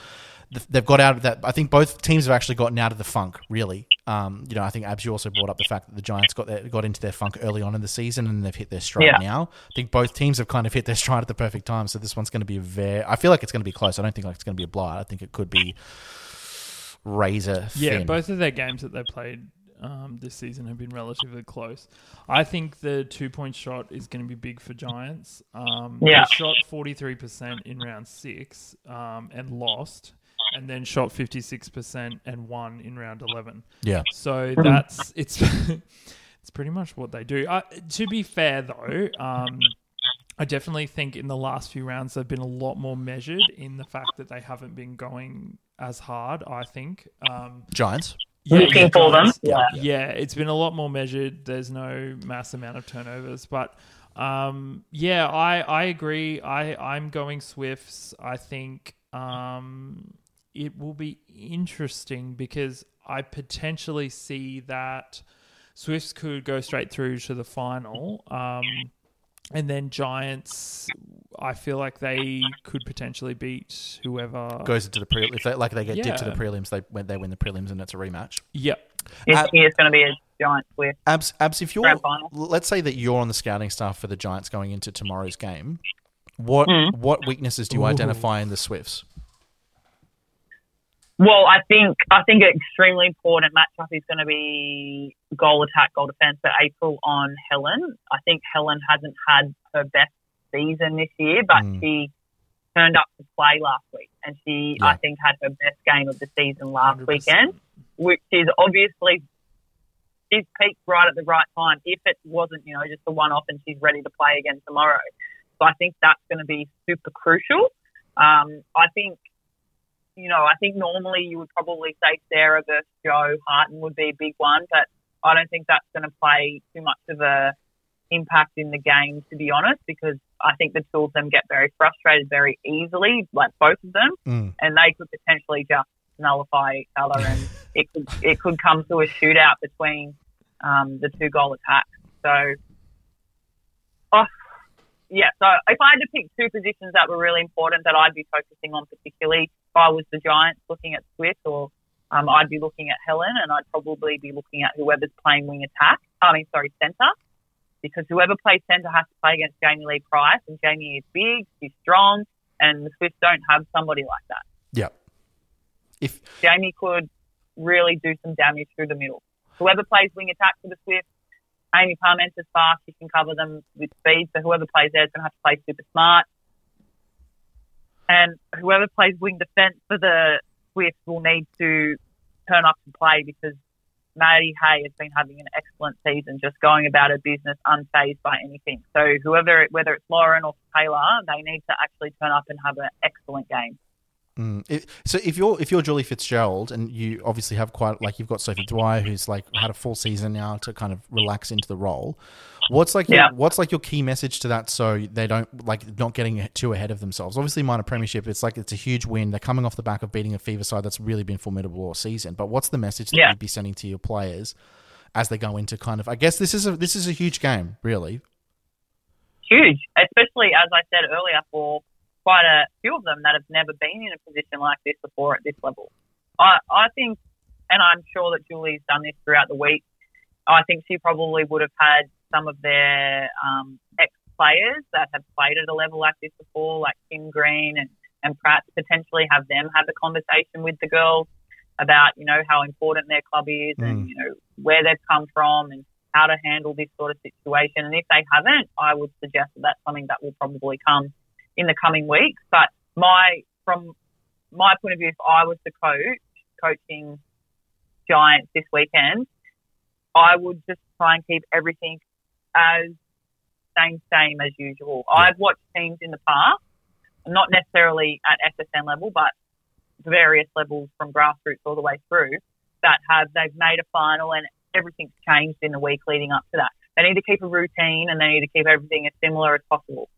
They've got out of that. I think both teams have actually gotten out of the funk, really. You know, I think Abs, you also brought up the fact that the Giants got into their funk early on in the season and they've hit their stride now. I think both teams have kind of hit their stride at the perfect time. So this one's going to be I feel like it's going to be close. I don't think it's going to be a blowout. I think it could be razor thin. Yeah, both of their games that they played this season have been relatively close. I think the 2-point shot is going to be big for Giants. They shot 43% in round 6 and lost, and then shot 56% and won in round 11. Yeah. So that's it's pretty much what they do. To be fair though, I definitely think in the last few rounds they've been a lot more measured in the fact that they haven't been going as hard, I think. Giants. Yeah, for them. Yeah, it's been a lot more measured. There's no mass amount of turnovers. But, I agree. I'm going Swifts. I think it will be interesting because I potentially see that Swifts could go straight through to the final. And then Giants, I feel like they could potentially beat whoever goes into the prelims. They get dipped to the prelims, they win the prelims, and it's a rematch. Yep, it's going to be a Giants Swift. Abs, if you're, let's say that you're on the scouting staff for the Giants going into tomorrow's game, what weaknesses do you identify in the Swifts? Well, I think an extremely important matchup is going to be goal attack, goal defence, but April on Helen. I think Helen hasn't had her best season this year, but she turned up to play last week and she, I think, had her best game of the season last 100%. Weekend, which is obviously she's peaked right at the right time if it wasn't, you know, just a one-off and she's ready to play again tomorrow. So I think that's going to be super crucial. I think normally you would probably say Sarah versus Joe Harton would be a big one, but I don't think that's going to play too much of a impact in the game, to be honest, because I think the two of them get very frustrated very easily, like both of them, and they could potentially just nullify each other, and it could come to a shootout between the two goal attacks. So if I had to pick two positions that were really important that I'd be focusing on particularly, if I was the Giants looking at Swift, or I'd be looking at Helen, and I'd probably be looking at whoever's playing centre, because whoever plays centre has to play against Jamie Lee Price, and Jamie is big, she's strong, and the Swifts don't have somebody like that. Yeah. If Jamie could really do some damage through the middle. Whoever plays wing attack for the Swifts, Amy Parmenter's fast, she can cover them with speed, so whoever plays there is going to have to play super smart. And whoever plays wing defence for the Swifts will need to turn up and play, because Maddie Hay has been having an excellent season, just going about her business unfazed by anything. So whether it's Lauren or Taylor, they need to actually turn up and have an excellent game. So if you're Julie Fitzgerald, and you obviously have quite, like, you've got Sophie Dwyer, who's like had a full season now to kind of relax into the role. What's your key message to that, so they don't not getting too ahead of themselves? Obviously, minor premiership, it's a huge win. They're coming off the back of beating a Fever side that's really been formidable all season. But what's the message that you'd be sending to your players as they go into kind of, I guess this is a huge game, really. Huge, especially as I said earlier for quite a few of them that have never been in a position like this before at this level. I think, and I'm sure that Julie's done this throughout the week, I think she probably would have had some of their ex-players that have played at a level like this before, like Kim Green and Pratt, potentially have them have a conversation with the girls about, you know, how important their club is and, you know, where they've come from and how to handle this sort of situation. And if they haven't, I would suggest that that's something that will probably come in the coming weeks. But from my point of view, if I was the coach coaching Giants this weekend, I would just try and keep everything as same as usual. I've watched teams in the past, not necessarily at SSN level, but various levels from grassroots all the way through, that they've made a final and everything's changed in the week leading up to that. They need to keep a routine and they need to keep everything as similar as possible.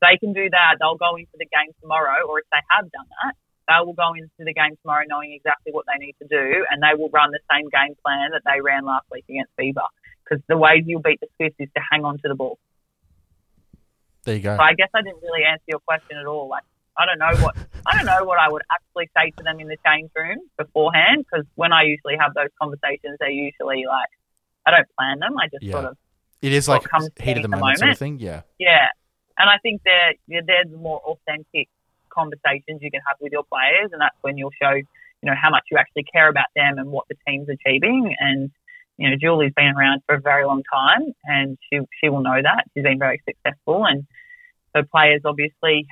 They can do that. They'll go into the game tomorrow, or if they have done that, they will go into the game tomorrow knowing exactly what they need to do, and they will run the same game plan that they ran last week against Fever, because the way you'll beat the Swifts is to hang on to the ball. There you go. So I guess I didn't really answer your question at all. I don't know what I would actually say to them in the change room beforehand, because when I usually have those conversations, they're usually like, I don't plan them. I just sort of, it is like heat of the moment sort of thing. Yeah. Yeah. And I think they're the more authentic conversations you can have with your players, and that's when you'll show, you know, how much you actually care about them and what the team's achieving. And, you know, Julie's been around for a very long time, and she will know that. She's been very successful, and her players obviously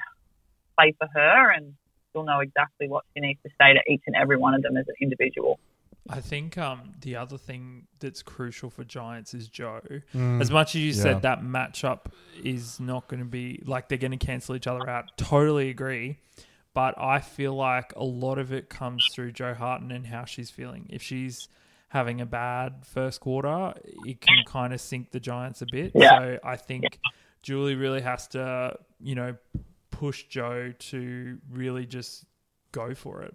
play for her, and she'll know exactly what she needs to say to each and every one of them as an individual. I think the other thing that's crucial for Giants is Joe. As much as you said that matchup is not going to be, like, they're going to cancel each other out, totally agree. But I feel like a lot of it comes through Jo Harton and how she's feeling. If she's having a bad first quarter, it can kind of sink the Giants a bit. Yeah. So I think Julie really has to, you know, push Jo to really just go for it.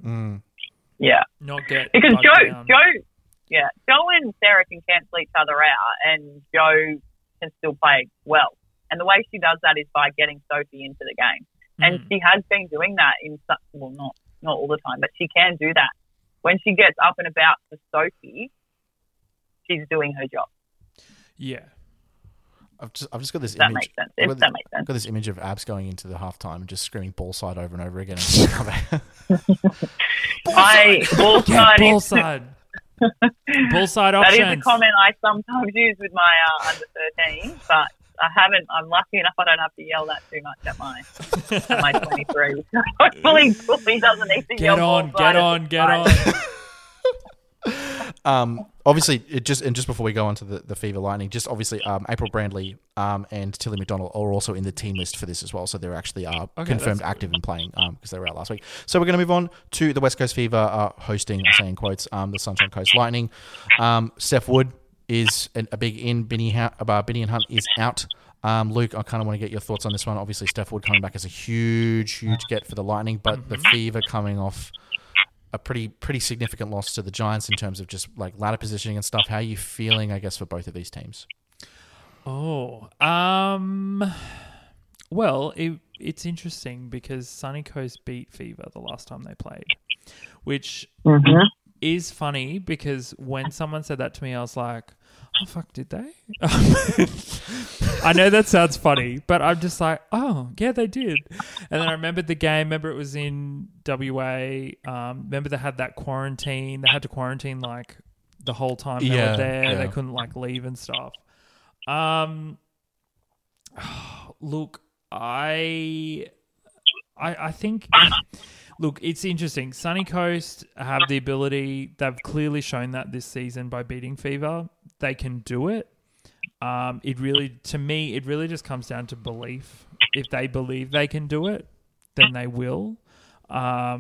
Yeah. Not get because Joe and Sarah can cancel each other out, and Joe can still play well. And the way she does that is by getting Sophie into the game. And she has been doing that in such, well, not all the time, but she can do that. When she gets up and about for Sophie, she's doing her job. Yeah. I've just got this image. That makes sense. I've got this image of Abs going into the halftime and just screaming ball side over and over again. Ball side. Ball side options. That is a comment I sometimes use with my under 13, but I'm lucky enough I don't have to yell that too much at my 23. Hopefully, Buffy doesn't need to yell. Get on. Obviously, just before we go on to the Fever Lightning, just obviously April Brandley and Tilly McDonald are also in the team list for this as well. So they're actually confirmed active and playing because they were out last week. So we're going to move on to the West Coast Fever hosting, I'm saying quotes, the Sunshine Coast Lightning. Steph Wood is a big in. Binny and Hunt is out. Luke, I kind of want to get your thoughts on this one. Obviously, Steph Wood coming back is a huge get for the Lightning, but the Fever coming off a pretty significant loss to the Giants in terms of just like ladder positioning and stuff. How are you feeling, I guess, for both of these teams? Well, it's interesting because Sunny Coast beat Fever the last time they played, which is funny because when someone said that to me, I was like, oh, fuck, did they? I know that sounds funny, but I'm just like, oh, yeah, they did. And then I remembered the game. Remember it was in WA. Remember they had that quarantine. They had to quarantine like the whole time they were there. Yeah. They couldn't like leave and stuff. Look, I think... Look, it's interesting. Sunny Coast have the ability. They've clearly shown that this season by beating Fever. They can do it. It really just comes down to belief. If they believe they can do it, then they will. Yeah.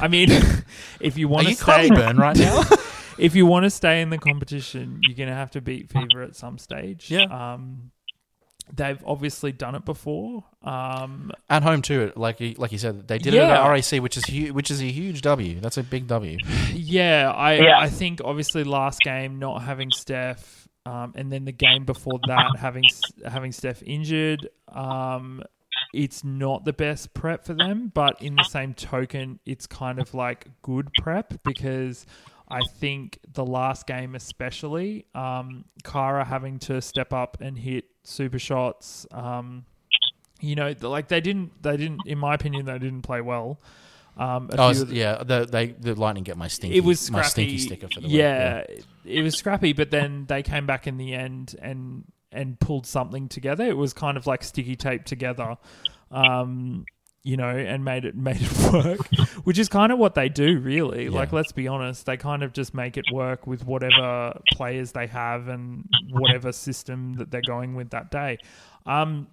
I mean, if you want to stay... Burn right now? If you want to stay in the competition, you're going to have to beat Fever at some stage. Yeah. They've obviously done it before. At home too, like you said, they did it at RAC, which is a huge W. That's a big W. Yeah, I think obviously last game not having Steph, and then the game before that having Steph injured. It's not the best prep for them, but in the same token, it's kind of like good prep because I think the last game especially, Kara having to step up and hit super shots, they didn't, in my opinion, they didn't play well. The Lightning get my stinky. It was scrappy. My stinky sticker for the week. Yeah, it was scrappy, but then they came back in the end and pulled something together. It was kind of like sticky tape together, and made it work, which is kind of what they do, really. Yeah. Like, let's be honest, they kind of just make it work with whatever players they have and whatever system that they're going with that day. I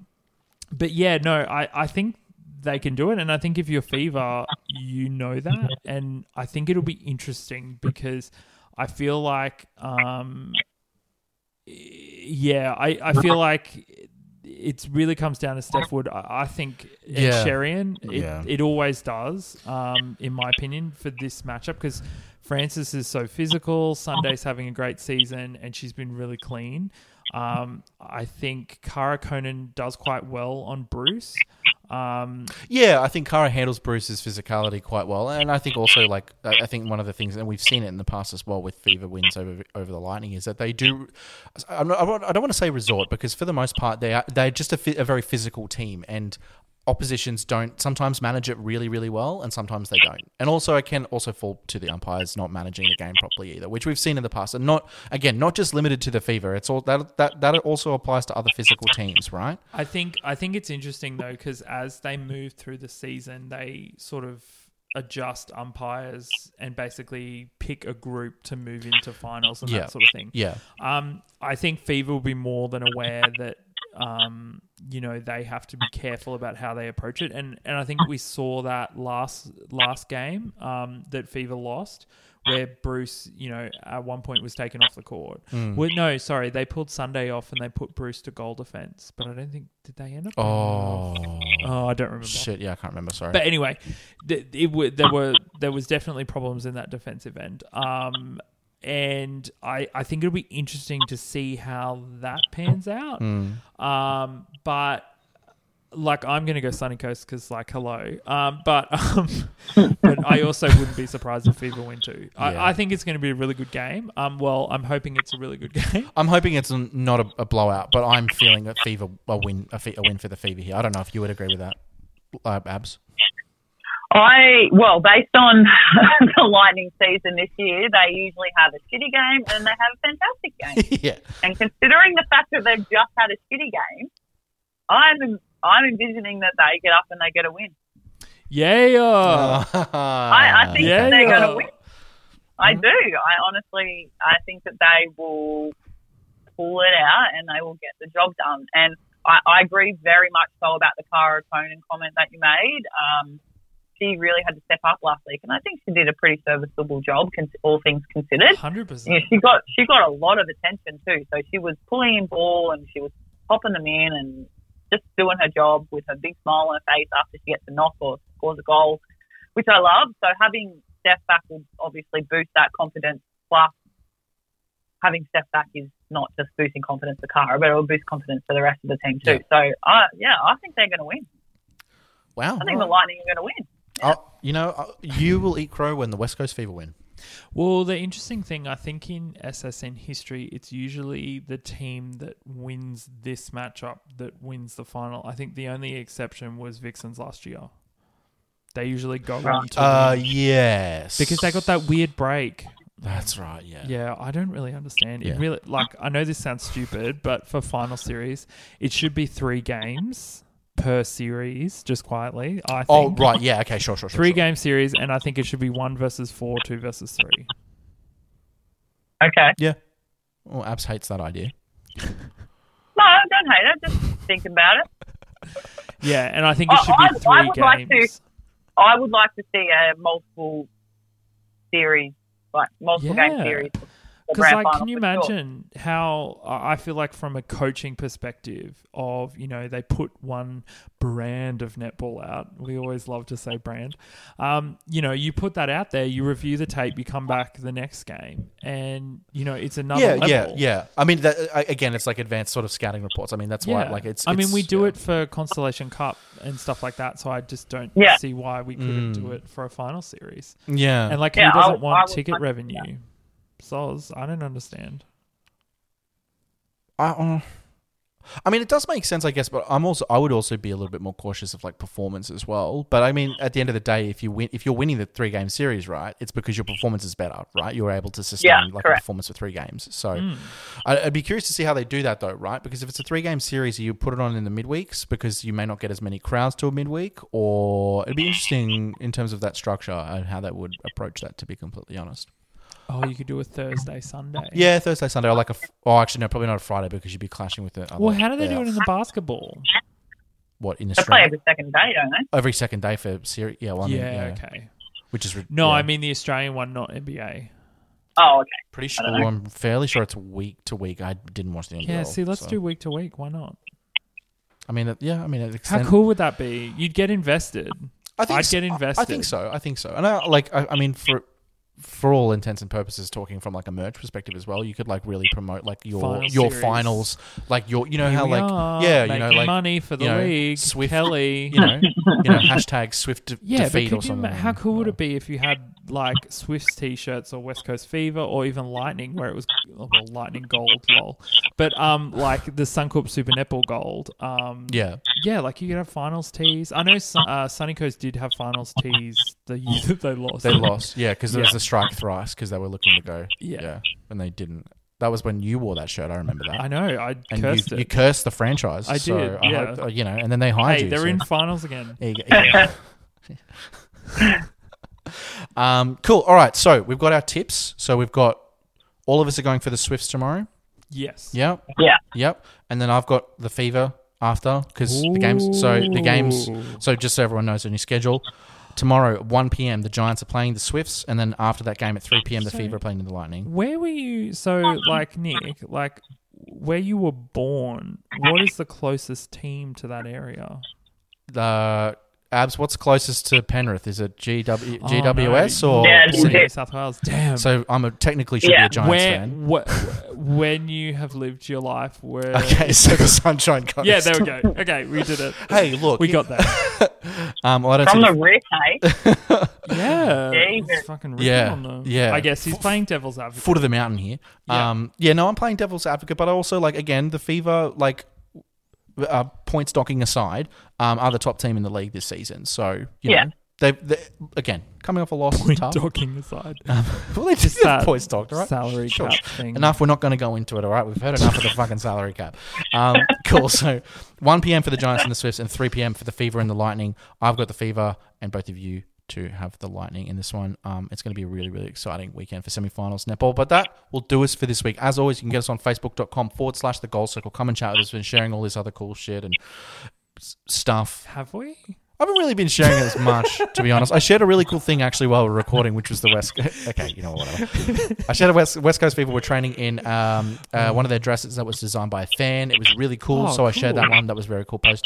think they can do it. And I think if you're Fever, you know that. And I think it'll be interesting because I feel like, I feel like it really comes down to Steph Wood, I think, and Sherian. It always does, in my opinion, for this matchup because Frances is so physical. Sunday's having a great season and she's been really clean. I think Kara Conan does quite well on Bruce. I think Kara handles Bruce's physicality quite well, and I think also I think one of the things, and we've seen it in the past as well with Fever wins over the Lightning, is that they do. I don't want to say resort because for the most part they're just a very physical team, and oppositions don't sometimes manage it really, really well, and sometimes they don't. And also, it can also fall to the umpires not managing the game properly either, which we've seen in the past. And not just limited to the Fever. It's all that also applies to other physical teams, right? I think it's interesting though, because as they move through the season, they sort of adjust umpires and basically pick a group to move into finals and that sort of thing. Yeah. I think Fever will be more than aware that. They have to be careful about how they approach it. And I think we saw that last game that Fever lost where Bruce, at one point was taken off the court. Mm. Well, no, sorry. They pulled Sunday off and they put Bruce to goal defense. But I don't think... Did they end up... Oh, I don't remember. Shit, yeah, I can't remember. Sorry. But anyway, there was definitely problems in that defensive end. And I think it'll be interesting to see how that pans out. Mm. I'm going to go Sunny Coast because, hello. But I also wouldn't be surprised if Fever win too. Yeah. I think it's going to be a really good game. I'm hoping it's a really good game. I'm hoping it's not a blowout, but I'm feeling that Fever a win for the Fever here. I don't know if you would agree with that, Abs. Based on the Lightning season this year, they usually have a shitty game and they have a fantastic game. Yeah. And considering the fact that they've just had a shitty game, I'm envisioning that they get up and they get a win. Yeah. I think that they're going to win. I do. I think that they will pull it out and they will get the job done. And I agree very much so about the Kara Conan comment that you made. She really had to step up last week, and I think she did a pretty serviceable job, all things considered. 100%. Yeah, she got a lot of attention too. So she was pulling in ball and she was popping them in and just doing her job with her big smile on her face after she gets a knock or scores a goal, which I love. So having Steph back will obviously boost that confidence. Plus, having Steph back is not just boosting confidence for Kara, but it will boost confidence for the rest of the team too. Yeah. So, I think they're going to win. Wow. I think the Lightning are going to win. You will eat crow when the West Coast Fever win. Well, the interesting thing, I think in SSN history, it's usually the team that wins this matchup that wins the final. I think the only exception was Vixens last year. They usually go on to win. Yes. Because they got that weird break. That's right, yeah. Yeah, I don't really understand. Yeah. It really, I know this sounds stupid, but for final series, it should be 3 games. Per series, just quietly, I think. Oh, right. Yeah. Okay. Sure. 3-game series, and I think it should be 1 versus 4, 2 versus 3. Okay. Yeah. Well, Abs hates that idea. No, I don't hate it. Just think about it. Yeah, and I think it should be three games. I would like to see a multiple series, like multiple game series. Because, like, can you imagine how I feel like from a coaching perspective of, you know, they put one brand of netball out. We always love to say brand. You know, you put that out there, you review the tape, you come back the next game and, you know, it's another level. Yeah. I mean, that, again, it's like advanced sort of scouting reports. I mean, that's why, like, it's... I mean, we do it for Constellation Cup and stuff like that, so I just don't see why we couldn't do it for a final series. Yeah. And, like, who doesn't want ticket revenue? Yeah. I don't understand. I mean, it does make sense, I guess, but I would also be a little bit more cautious of like performance as well. But I mean, at the end of the day, if you're winning the 3-game series, right, it's because your performance is better, right? You're able to sustain a performance for 3 games. So I'd be curious to see how they do that, though, right? Because if it's a 3-game series, you put it on in the midweeks because you may not get as many crowds to a midweek, or it'd be interesting in terms of that structure and how that would approach that. To be completely honest. Oh, you could do a Thursday, Sunday. Yeah, Thursday, Sunday. Or like actually, no, probably not a Friday because you'd be clashing with the other. Well, how do they do it in the basketball? What, in Australia? They play every second day, don't they? Every second day for series. Yeah, well, okay. Which is I mean the Australian one, not NBA. Oh, okay. Pretty sure. I'm fairly sure it's week to week. I didn't watch the NBA. Yeah, see, let's do week to week. Why not? I mean, how cool would that be? You'd get invested. I'd get invested. I think so. And for all intents and purposes, talking from like a merch perspective as well, you could like really promote like your finals, like your, you know, how like money for the league, Swift Kelly, you know hashtag Swift defeat or something. How cool would it be if you had like Swift's t-shirts or West Coast Fever or even Lightning, where it was Lightning Gold, lol, but like the Suncorp Super Netball Gold, like you could have finals tees. I know Sunny Coast did have finals tees the year that they lost. Because there was a strike thrice because they were looking to go. Yeah. And they didn't. That was when you wore that shirt. I remember that. I know. I cursed it. You cursed the franchise. I did. I hope, and then they hired you. They're in finals again. Cool. All right. So we've got our tips. So we've got all of us are going for the Swifts tomorrow. Yes. Yep. Yeah. Yep. And then I've got the Fever after because the games. So just so everyone knows on your schedule. Tomorrow at 1 p.m, the Giants are playing the Swifts, and then after that game at 3 p.m, the Fever are playing the Lightning. Where were you? So, like Nick, like where you were born, what is the closest team to that area? The Abs. What's closest to Penrith? Is it GWS or New South Wales? Damn. So I'm technically should be a Giants fan. When you have lived your life, where the Sunshine Coast. Yeah, there we go. Okay, we did it. Hey, look, we got that. From the Rick, hey? It's fucking Rick on them. Yeah. I guess he's playing devil's advocate. Foot of the mountain here. I'm playing devil's advocate, but I also, like, again, the Fever, like, point stocking aside, are the top team in the league this season. So, you know, they again, coming off a loss. Point stocking aside. Well, they just have point stocked, right? Salary cap thing. Enough, we're not going to go into it, all right? We've heard enough of the fucking salary cap. Cool, so 1 p.m. for the Giants and the Swifts and 3 p.m. for the Fever and the Lightning. I've got the Fever and both of you to have the Lightning in this one. It's going to be a really, really exciting weekend for semi-finals netball. But that will do us for this week. As always, you can get us on facebook.com/thegoalcircle. Come and chat with us. We've been sharing all this other cool shit and stuff. Have we? I haven't really been sharing as much, to be honest. I shared a really cool thing actually while we were recording, which was the West Coast. Okay, you know what? Whatever. I shared West Coast people were training in one of their dresses that was designed by a fan. It was really cool. I shared that one. That was a very cool post.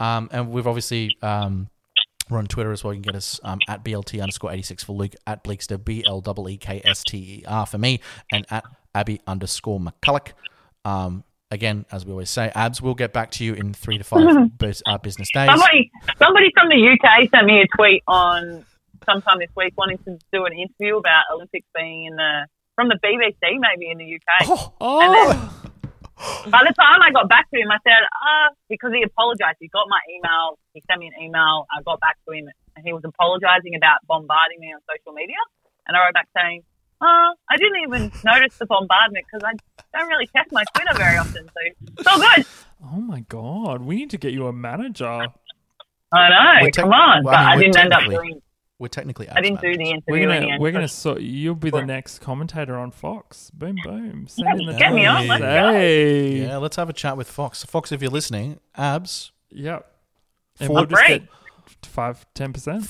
And we've obviously... we're on Twitter as well. You can get us at BLT_86 for Luke, at Bleekster, BLEEKSTER for me, and at Abby _McCulloch. Again, as we always say, Abs, we'll get back to you in 3 to 5 business days. Somebody from the UK sent me a tweet on sometime this week wanting to do an interview about Olympics being from the BBC maybe in the UK. By the time I got back to him, I said, because he apologised. He got my email. He sent me an email. I got back to him, and he was apologising about bombarding me on social media. And I wrote back saying, I didn't even notice the bombardment because I don't really check my Twitter very often. So it's all good. Oh, my God. We need to get you a manager. I know. Come on. Well, I didn't end up doing We're technically I didn't do the interview. You'll be the next commentator on Fox. Boom, boom. Get me on. Let's go. Yeah, let's have a chat with Fox. Fox, if you're listening, Abs. Yep. Forge, 5-10%?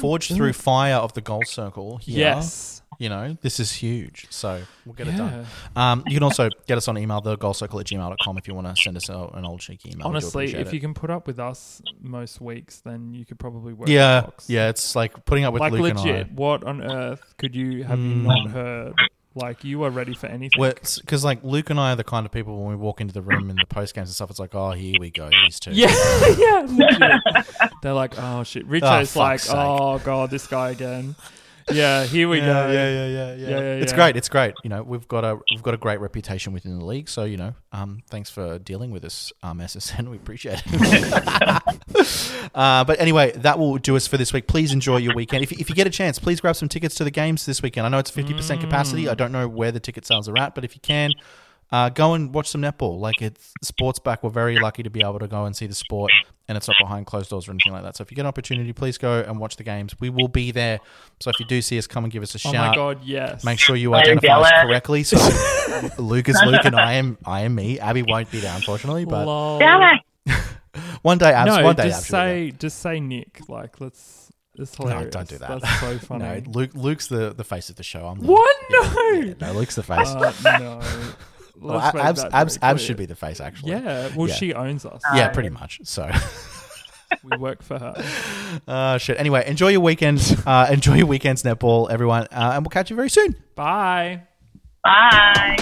Forge through fire of the goal circle. Here. Yes. You know, this is huge. So we'll get it done. You can also get us on email, thegoalcircle@gmail.com, if you want to send us an old cheeky email. Honestly, if you can put up with us most weeks, then you could probably work the box. Yeah, it's like putting up with Luke legit, and I. Like legit, what on earth could you have you not heard? Like, you are ready for anything. Because, like, Luke and I are the kind of people when we walk into the room in the post-games and stuff, it's like, oh, here we go, these two. Yeah, yeah. They're like, oh, shit. Richo's like, oh, God, this guy again. Yeah, here we go. Yeah. It's great. It's great. You know, we've got a great reputation within the league. So, you know, thanks for dealing with us, SSN. We appreciate it. But anyway, that will do us for this week. Please enjoy your weekend. If you get a chance, please grab some tickets to the games this weekend. I know it's 50% capacity. I don't know where the ticket sales are at, but if you can, go and watch some netball. Like, it's sports back. We're very lucky to be able to go and see the sport, and it's not behind closed doors or anything like that. So if you get an opportunity, please go and watch the games. We will be there. So if you do see us, come and give us a shout. Oh my God, yes. Make sure you identify us correctly. So Luke is Luke and I am me. Abby won't be there, unfortunately. But one day, Abs. No, one day, just say Nick. Like, let's. It's hilarious. No, don't do that. That's so funny. No, Luke's the face of the show. I'm Luke. What? No. Yeah, no, Luke's the face. No. Well, Abs should be the face, actually. Yeah, well, she owns us. Yeah, pretty much. So we work for her. Shit. Anyway, enjoy your weekends. Enjoy your weekends, netball, everyone, and we'll catch you very soon. Bye. Bye.